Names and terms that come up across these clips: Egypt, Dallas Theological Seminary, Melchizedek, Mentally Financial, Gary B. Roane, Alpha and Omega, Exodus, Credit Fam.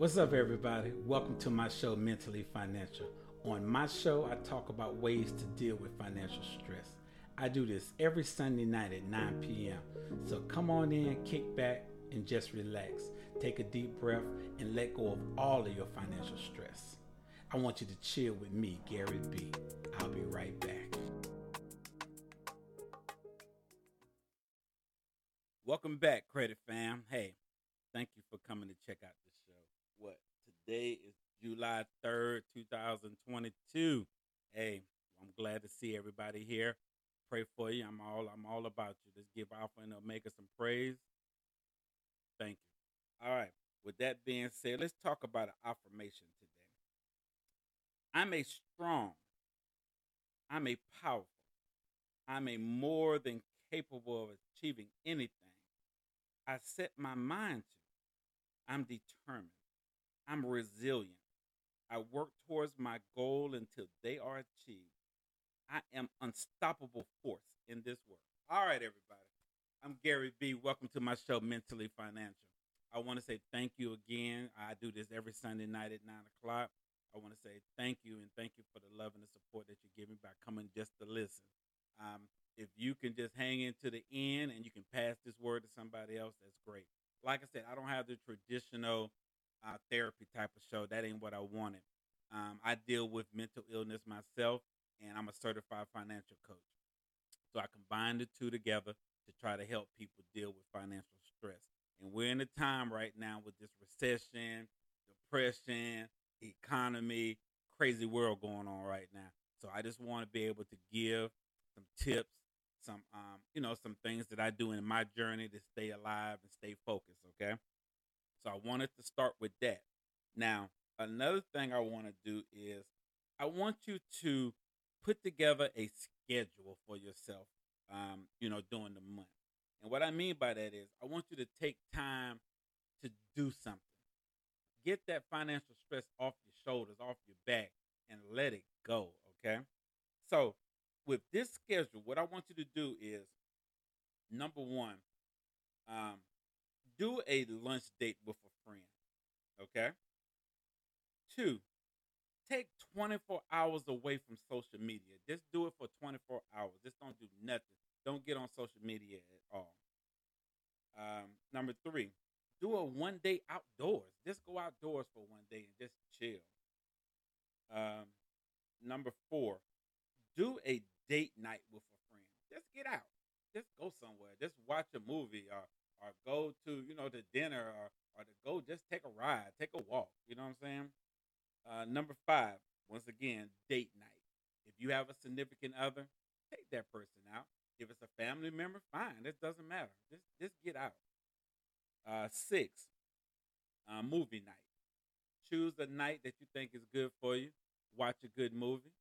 What's up, everybody? Welcome to my show, Mentally Financial. On my show, I talk about ways to deal with financial stress. I do this every Sunday night at 9 p.m. So come on in, kick back, and just relax. Take a deep breath and let go of all of your financial stress. I want you to chill with me, Gary B. I'll be right back. Welcome back, Credit Fam. Hey, thank you for coming to check out this show. What? Today is July 3rd, 2022. Hey, I'm glad to see everybody here. Pray for you. I'm all about you. Let's give Alpha and Omega some praise. Thank you. All right. With that being said, let's talk about an affirmation today. I'm a strong, I'm a powerful, I'm a more than capable of achieving anything I set my mind to. I'm determined. I'm resilient. I work towards my goal until they are achieved. I am unstoppable force in this world. All right, everybody. I'm Gary B. Welcome to my show, Mentally Financial. I want to say thank you again. I do this every Sunday night at 9 o'clock. I want to say thank you for the love and the support that you give me by coming just to listen. If you can just hang in to the end and you can pass this word to somebody else, that's great. Like I said, I don't have the traditional therapy type of show. That ain't what I wanted. I deal with mental illness myself, and I'm a certified financial coach. So I combine the two together to try to help people deal with financial stress. And we're in a time right now with this recession, depression, economy, crazy world going on right now. So I just want to be able to give some tips, some things that I do in my journey to stay alive and stay focused, okay? So I wanted to start with that. Now, another thing I want to do is I want you to put together a schedule for yourself, during the month. And what I mean by that is I want you to take time to do something. Get that financial stress off your shoulders, off your back, and let it go, okay? So with this schedule, what I want you to do is, number one, do a lunch date with a friend, okay? 2, take 24 hours away from social media. Just do it for 24 hours. Just don't do nothing. Don't get on social media at all. Number 3. Do a one day outdoors. Just go outdoors for one day and just chill. Number 4, do a date night with a friend. Just get out. Just go somewhere. Just watch a movie or go to, the dinner or to go just take a ride, take a walk. You know what I'm saying? Number 5, once again, date night. If you have a significant other, take that person out. If it's a family member, fine. It doesn't matter. Just get out. 6, movie night. Choose a night that you think is good for you. Watch a good movie.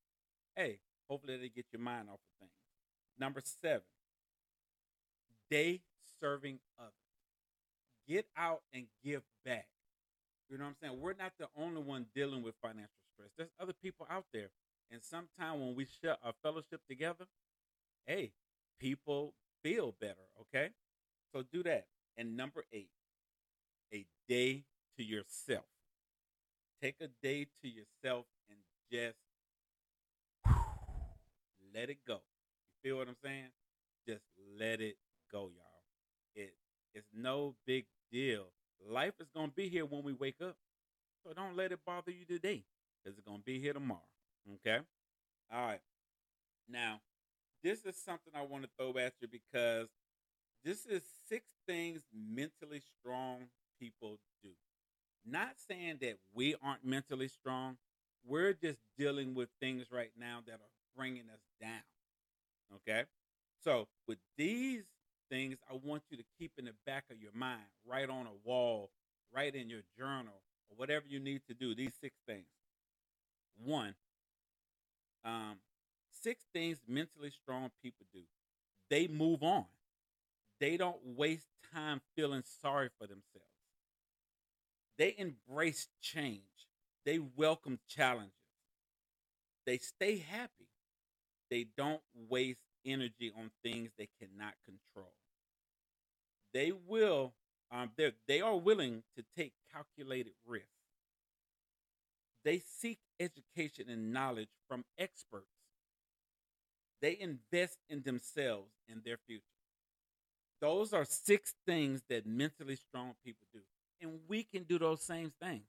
Hey, hopefully they get your mind off of things. Number 7, day serving others. Get out and give back. You know what I'm saying? We're not the only one dealing with financial stress. There's other people out there. And sometimes when we share our fellowship together, hey, people feel better, okay? So do that. And number 8, a day to yourself. Take a day to yourself and just let it go. You feel what I'm saying? Just let it go, y'all. It's no big deal. Life is going to be here when we wake up. So don't let it bother you today because it's going to be here tomorrow. Okay? All right. Now, this is something I want to throw at you because this is 6 things mentally strong people do. Not saying that we aren't mentally strong. We're just dealing with things right now that are bringing us down. Okay? So with these things, I want you to keep in the back of your mind, right on a wall, right in your journal, or whatever you need to do, these 6 things. 1, 6 things mentally strong people do. They move on. They don't waste time feeling sorry for themselves. They embrace change. They welcome challenges. They stay happy. They don't waste energy on things they cannot control. They are willing to take calculated risks. They seek education and knowledge from experts. They invest in themselves and their future. Those are 6 things that mentally strong people do. And we can do those same things.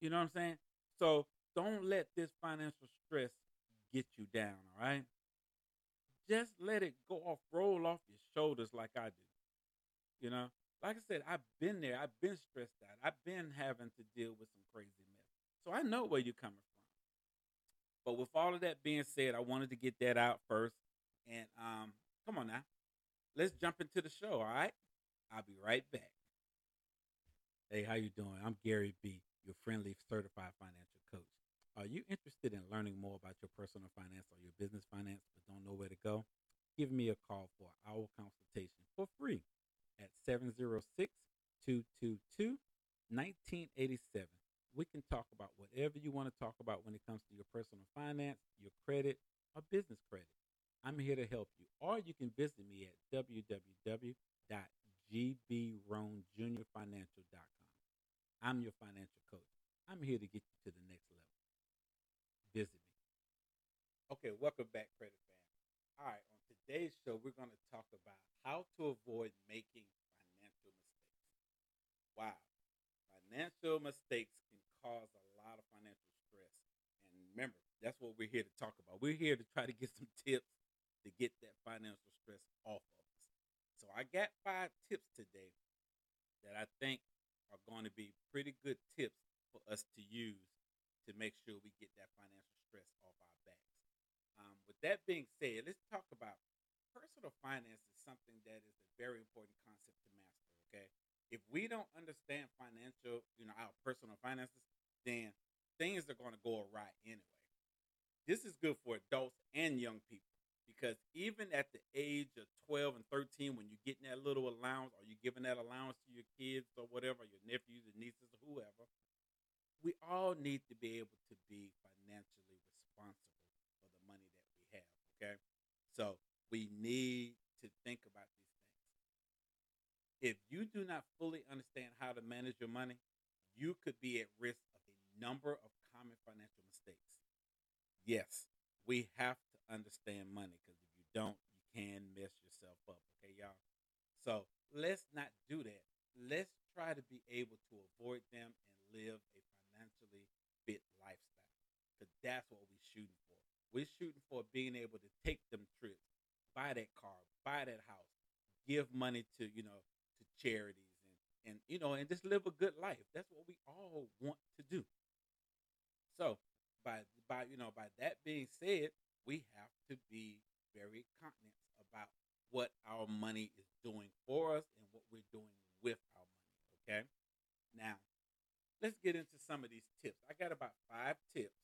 You know what I'm saying? So don't let this financial stress get you down, all right? Just let it go off, roll off your shoulders like I do. You know, like I said, I've been there. I've been stressed out. I've been having to deal with some crazy mess. So I know where you're coming from. But with all of that being said, I wanted to get that out first. And come on now. Let's jump into the show, all right? I'll be right back. Hey, how you doing? I'm Gary B., your friendly certified financial coach. Are you interested in learning more about your personal finance or your business finance but don't know where to go? Give me a call for an hour consultation for free at 706-222-1987. We can talk about whatever you want to talk about when it comes to your personal finance, your credit, or business credit. I'm here to help you. Or you can visit me at www.gbroanejrfinancial.com. I'm your financial coach. I'm here to get you to the next level. Visit me. Okay, welcome back, Credit Fam. All right, on today's show, we're going to talk about how to avoid making financial mistakes. Wow. Financial mistakes can cause a lot of financial stress. And remember, that's what we're here to talk about. We're here to try to get some tips to get that financial stress off of us. So I got 5 tips today that I think are going to be pretty good tips for us to use to make sure we get that financial stress off our backs. With that being said, let's talk about personal finance is something that is a very important concept to master, okay? If we don't understand financial, our personal finances, then things are going to go awry anyway. This is good for adults and young people. Because even at the age of 12 and 13, when you're getting that little allowance or you're giving that allowance to your kids or whatever, your nephews and nieces or whoever, we all need to be able to be financially responsible for the money that we have, okay? So we need to think about these things. If you do not fully understand how to manage your money, you could be at risk of a number of common financial mistakes. Yes, we have to understand money, because if you don't, you can mess yourself up, okay, y'all? So let's not do that. Let's try to be able to avoid them and live a financially fit lifestyle, because that's what we're shooting for. We're shooting for being able to take them trips, buy that car, buy that house, give money to, to charities and just live a good life. That's what we all want to do. So by that being said, we have to be very cognizant about what our money is doing for us and what we're doing with our money, okay? Now, let's get into some of these tips. I got about 5 tips,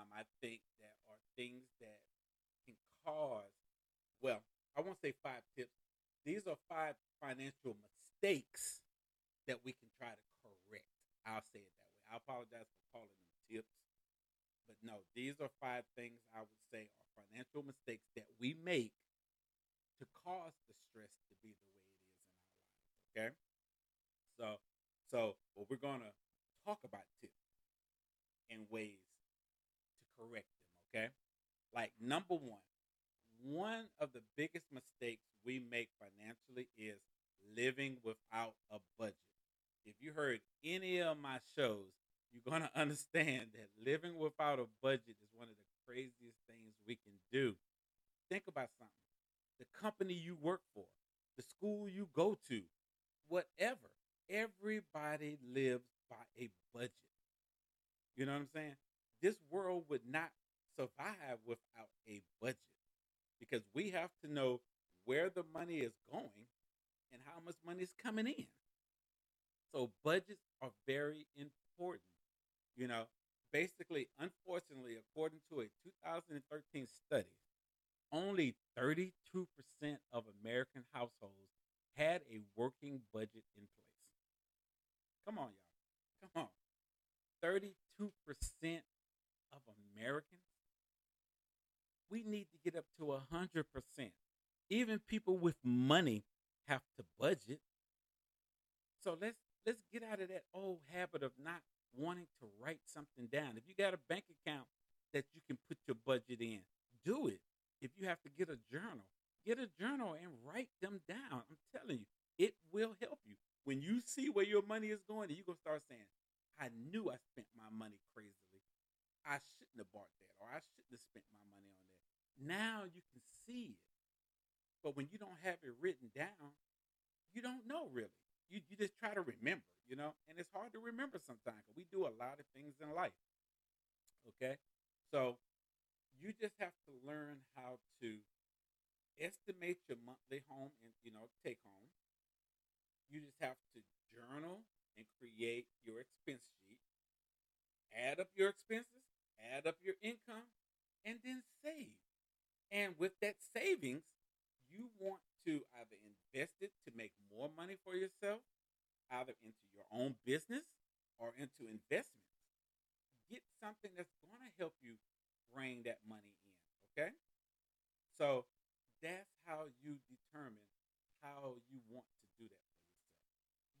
I think, that are things that can cause, well, I won't say 5 tips. These are 5 financial mistakes that we can try to correct. I'll say it that way. I apologize for calling them tips. But no, these are 5 things I would say are financial mistakes that we make to cause the stress to be the way it is in our lives, okay? So we're going to talk about tips and ways to correct them, okay? Like, number one of the biggest mistakes we make financially is living without a budget. If you heard any of my shows, you're going to understand that living without a budget is one of the craziest things we can do. Think about something. The company you work for, the school you go to, whatever. Everybody lives by a budget. You know what I'm saying? This world would not survive without a budget, because we have to know where the money is going and how much money is coming in. So budgets are very important. Basically, unfortunately, according to a 2013 study, only 32% of American households had a working budget in place. Come on, y'all. Come on. 32% of Americans? We need to get up to 100%. Even people with money have to budget. So let's get out of that old habit of not wanting to write something and down. If you got a bank account that you can put your budget in, do it. If you have to get a journal and write them down. I'm telling you, it will help you. When you see where your money is going, you're going to start saying, I knew I spent my money crazily. I shouldn't have bought that, or I shouldn't have spent my money on that. Now you can see it. But when you don't have it written down, you don't know really. You just try to remember, you know, and it's hard to remember sometimes because we do a lot of things in life. Okay. So you just have to learn how to estimate your monthly home and, you know, take home. You just have to journal and create your expense sheet, add up your expenses, add up your income, and then save. And with that savings, you want to either invest it to make more money for yourself, either into your own business or into investments. Get something that's going to help you bring that money in, okay? So that's how you determine how you want to do that for yourself.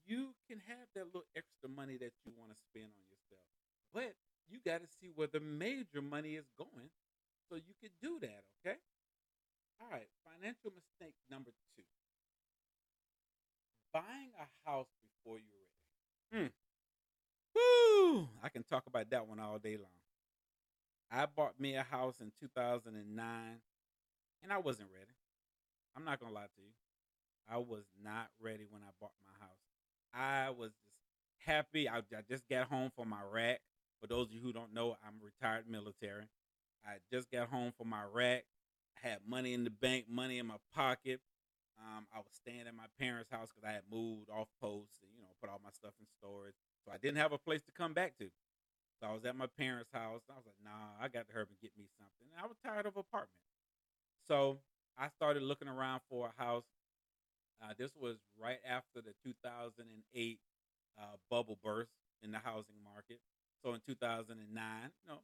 You can have that little extra money that you want to spend on yourself, but you got to see where the major money is going so you can do that, okay? All right, financial mistake number 2. Buying a house before you're ready. Woo! I can talk about that one all day long. I bought me a house in 2009, and I wasn't ready. I'm not going to lie to you. I was not ready when I bought my house. I was just happy. I just got home from Iraq. For those of you who don't know, I'm retired military. I just got home from Iraq. Had money in the bank, money in my pocket. I was staying at my parents' house because I had moved off post and, you know, put all my stuff in storage. So I didn't have a place to come back to. So I was at my parents' house. And I was like, nah, I got to hurry and get me something. And I was tired of apartment. So I started looking around for a house. This was right after the 2008 bubble burst in the housing market. So in 2009, you know,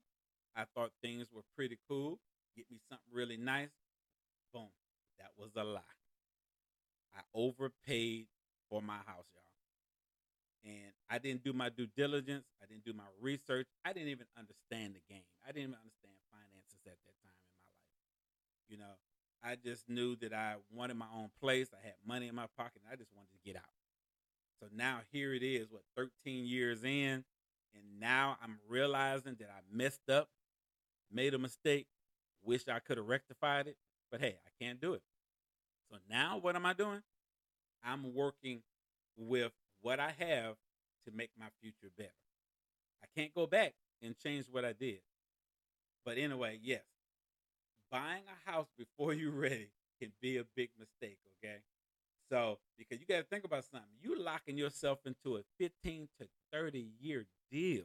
I thought things were pretty cool. Get me something really nice. Boom. That was a lie. I overpaid for my house, y'all. And I didn't do my due diligence. I didn't do my research. I didn't even understand the game. I didn't even understand finances at that time in my life. You know, I just knew that I wanted my own place. I had money in my pocket, and I just wanted to get out. So now here it is, what, 13 years in, and now I'm realizing that I messed up, made a mistake. Wish I could have rectified it, but hey, I can't do it. So now what am I doing? I'm working with what I have to make my future better. I can't go back and change what I did. But anyway, yes, buying a house before you're ready can be a big mistake, okay? So because you got to think about something. You're locking yourself into a 15 to 30-year deal.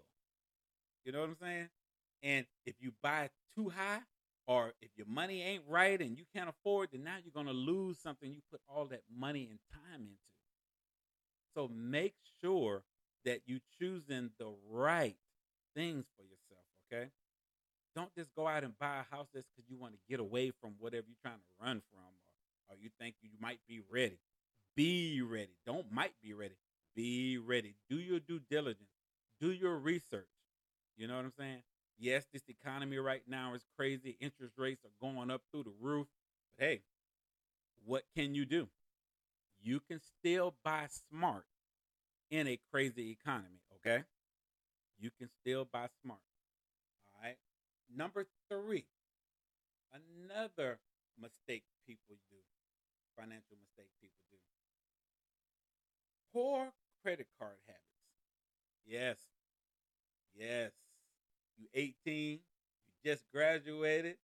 You know what I'm saying? And if you buy too high, or if your money ain't right and you can't afford it, then now you're going to lose something you put all that money and time into. So make sure that you're choosing the right things for yourself, okay? Don't just go out and buy a house just because you want to get away from whatever you're trying to run from or you think you might be ready. Be ready. Don't might be ready. Be ready. Do your due diligence. Do your research. You know what I'm saying? Yes, this economy right now is crazy. Interest rates are going up through the roof. But hey, what can you do? You can still buy smart in a crazy economy, okay? You can still buy smart, all right? Number 3, another mistake people do, financial mistake people do. Poor credit card habits. Yes, yes. You 18, you just graduated,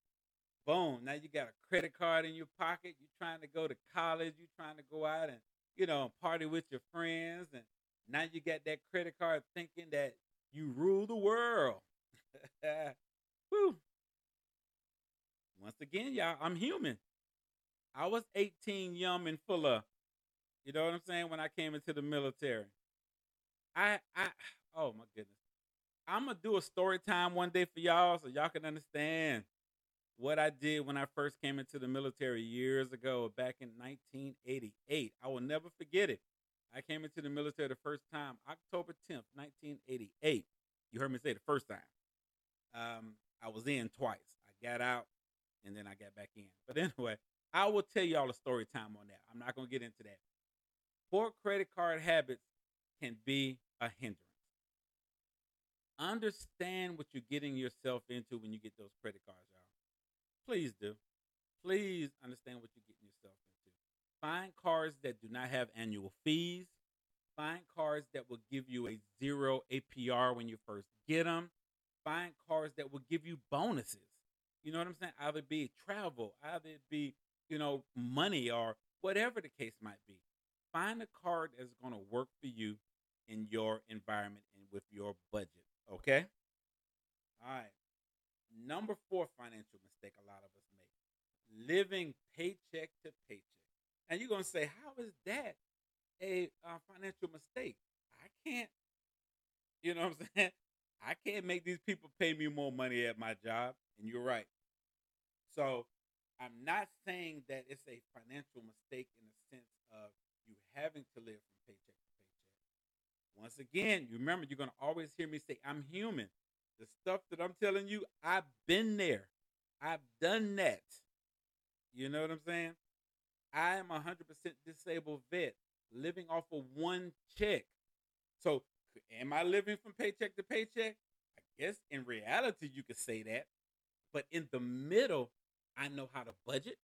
boom, now you got a credit card in your pocket, you're trying to go to college, you're trying to go out and, you know, party with your friends, and now you got that credit card thinking that you rule the world. Woo. Once again, y'all, I'm human. I was 18, young and full of, you know what I'm saying, when I came into the military. I oh my goodness. I'm going to do a story time one day for y'all so y'all can understand what I did when I first came into the military years ago, back in 1988. I will never forget it. I came into the military the first time, October 10th, 1988. You heard me say the first time. I was in twice. I got out and then I got back in. But anyway, I will tell y'all a story time on that. I'm not going to get into that. Poor credit card habits can be a hindrance. Understand what you're getting yourself into when you get those credit cards, y'all. Please do. Please understand what you're getting yourself into. Find cards that do not have annual fees. Find cards that will give you a 0 APR when you first get them. Find cards that will give you bonuses. You know what I'm saying? Either it be travel, either it be, you know, money or whatever the case might be. Find a card that's going to work for you in your environment and with your budget. Okay? All right. Number 4 financial mistake a lot of us make. Living paycheck to paycheck. And you're going to say, how is that a financial mistake? I can't, you know what I'm saying? I can't make these people pay me more money at my job. And you're right. So I'm not saying that it's a financial mistake in the sense of you having to live from paycheck to paycheck. Once again, you remember, you're going to always hear me say, I'm human. The stuff that I'm telling you, I've been there. I've done that. You know what I'm saying? I am 100% disabled vet living off of one check. So am I living from paycheck to paycheck? I guess in reality, you could say that. But in the middle, I know how to budget.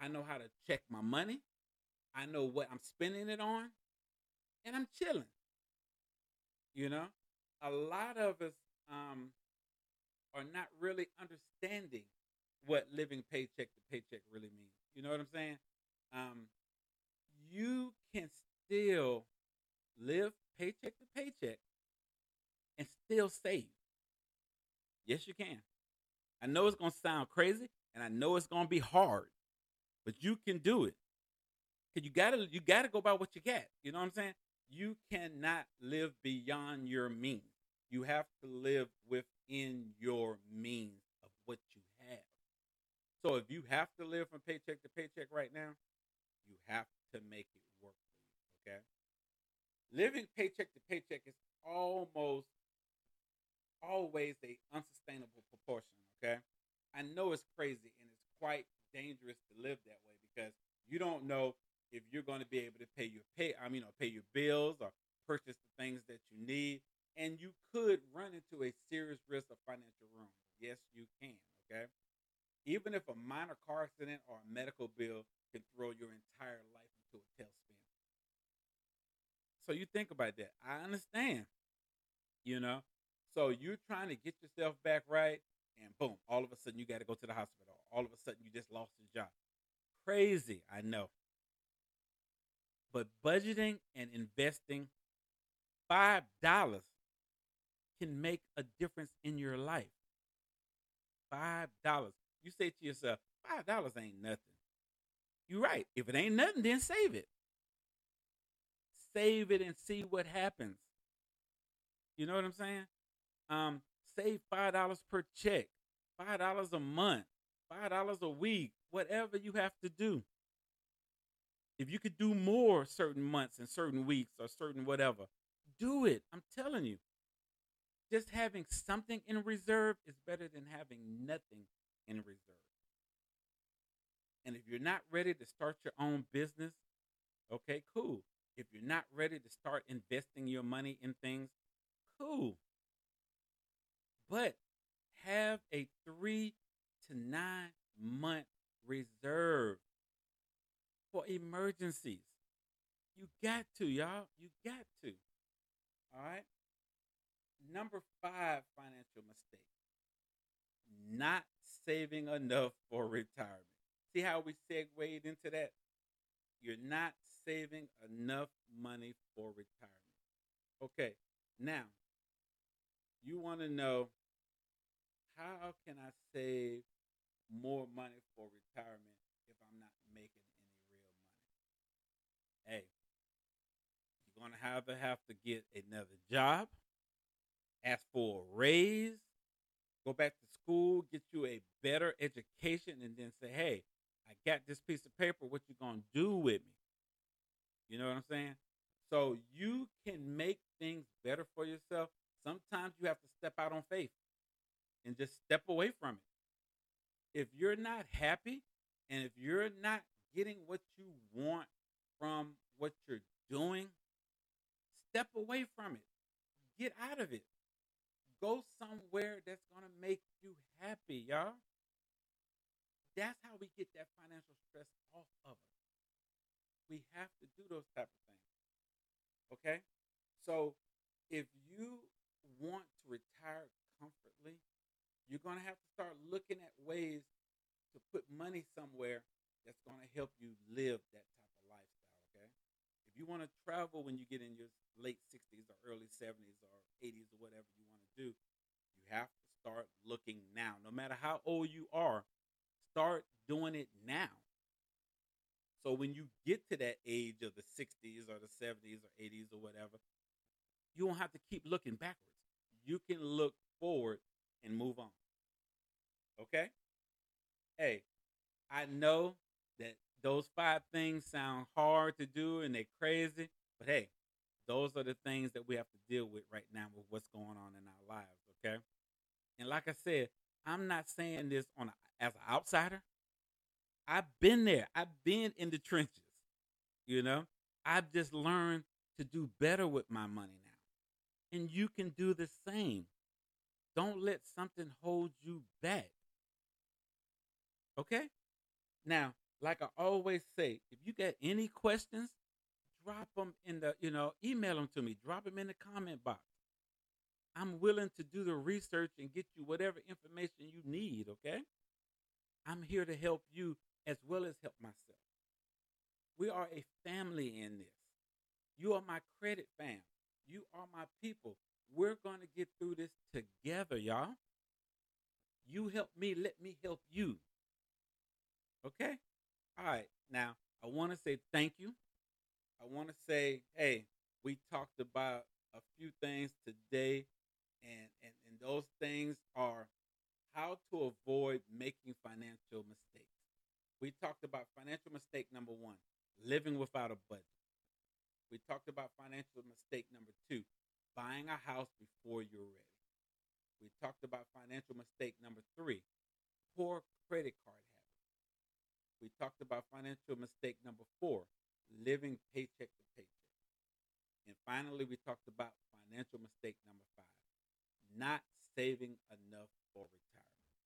I know how to check my money. I know what I'm spending it on. And I'm chilling. You know, a lot of us are not really understanding what living paycheck to paycheck really means. You know what I'm saying? You can still live paycheck to paycheck and still save. Yes, you can. I know it's going to sound crazy, and I know it's going to be hard, but you can do it. Cause you gotta go by what you got. You know what I'm saying? You cannot live beyond your means. You have to live within your means of what you have. So if you have to live from paycheck to paycheck right now, you have to make it work for you, okay? Living paycheck to paycheck is almost always an unsustainable proportion, okay? I know it's crazy and it's quite dangerous to live that way because you don't know if you're going to be able to pay your bills or purchase the things that you need, and you could run into a serious risk of financial ruin. Yes, you can, okay? Even if a minor car accident or a medical bill can throw your entire life into a tailspin. So you think about that. I understand, you know. So you're trying to get yourself back right, and boom, all of a sudden you got to go to the hospital. All of a sudden you just lost your job. Crazy, I know. But budgeting and investing $5 can make a difference in your life. $5. You say to yourself, $5 ain't nothing. You're right. If it ain't nothing, then save it. Save it and see what happens. You know what I'm saying? Save $5 per check, $5 a month, $5 a week, whatever you have to do. If you could do more certain months and certain weeks or certain whatever, do it. I'm telling you. Just having something in reserve is better than having nothing in reserve. And if you're not ready to start your own business, okay, cool. If you're not ready to start investing your money in things, cool. But have a 3 to 9 month reserve for emergencies. You got to, y'all. You got to. All right. Number 5 financial mistake. Not saving enough for retirement. See how we segued into that? You're not saving enough money for retirement. Okay, now, you want to know, how can I save more money for retirement if I'm not making any real money? Hey, you're going to either have to get another job, ask for a raise, go back to school, get you a better education, and then say, hey, I got this piece of paper. What you going to do with me? You know what I'm saying? So you can make things better for yourself. Sometimes you have to step out on faith. and just step away from it. If you're not happy and if you're not getting what you want from what you're doing, step away from it. Get out of it. Go somewhere that's going to make you happy, y'all. That's how we get that financial stress off of us. We have to do those type of things, okay? So if you want to retire comfortably, you're going to have to start looking at ways to put money somewhere that's going to help you live that type of lifestyle, okay? If you want to travel when you get in your late 60s or early 70s or 80s or whatever you want to do, you have to start looking now. No matter how old you are, start doing it now. So when you get to that age of the 60s or the 70s or 80s or whatever, you don't have to keep looking backwards. You can look forward and move on. Okay? Hey, I know that those 5 things sound hard to do and they're crazy, but hey, those are the things that we have to deal with right now with what's going on in our lives, okay? And like I said, I'm not saying this as an outsider. I've been there. I've been in the trenches, you know? I've just learned to do better with my money now. And you can do the same. Don't let something hold you back, okay? Now, like I always say, if you got any questions, drop them in the, email them to me. Drop them in the comment box. I'm willing to do the research and get you whatever information you need, okay? I'm here to help you as well as help myself. We are a family in this. You are my credit fam. You are my people. We're going to get through this together, y'all. You help me. Let me help you. Okay? All right. Now, I want to say thank you. I want to say, hey, we talked about a few things today, and those things are how to avoid making financial mistakes. We talked about financial mistake number 1, living without a budget. We talked about financial mistake number 2, buying a house before you're ready. We talked about financial mistake number 3, poor credit card habits. We talked about financial mistake number 4, living paycheck to paycheck. And finally, we talked about financial mistake number 5, not saving enough for retirement.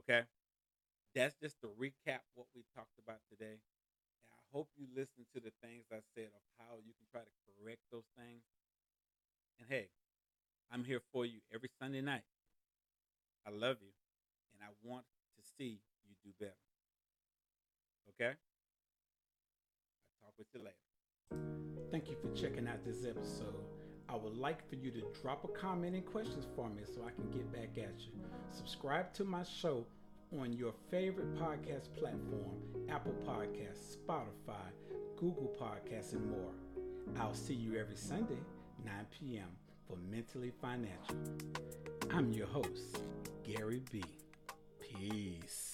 Okay? That's just to recap what we talked about today. And I hope you listen to the things I said of how you can try to correct those things. And hey, I'm here for you every Sunday night. I love you, and I want to see you do better. Okay? I'll talk with you later. Thank you for checking out this episode. I would like for you to drop a comment and questions for me so I can get back at you. Subscribe to my show on your favorite podcast platform, Apple Podcasts, Spotify, Google Podcasts, and more. I'll see you every Sunday, 9 p.m. for Mentally Financial. I'm your host, Gary B. Peace.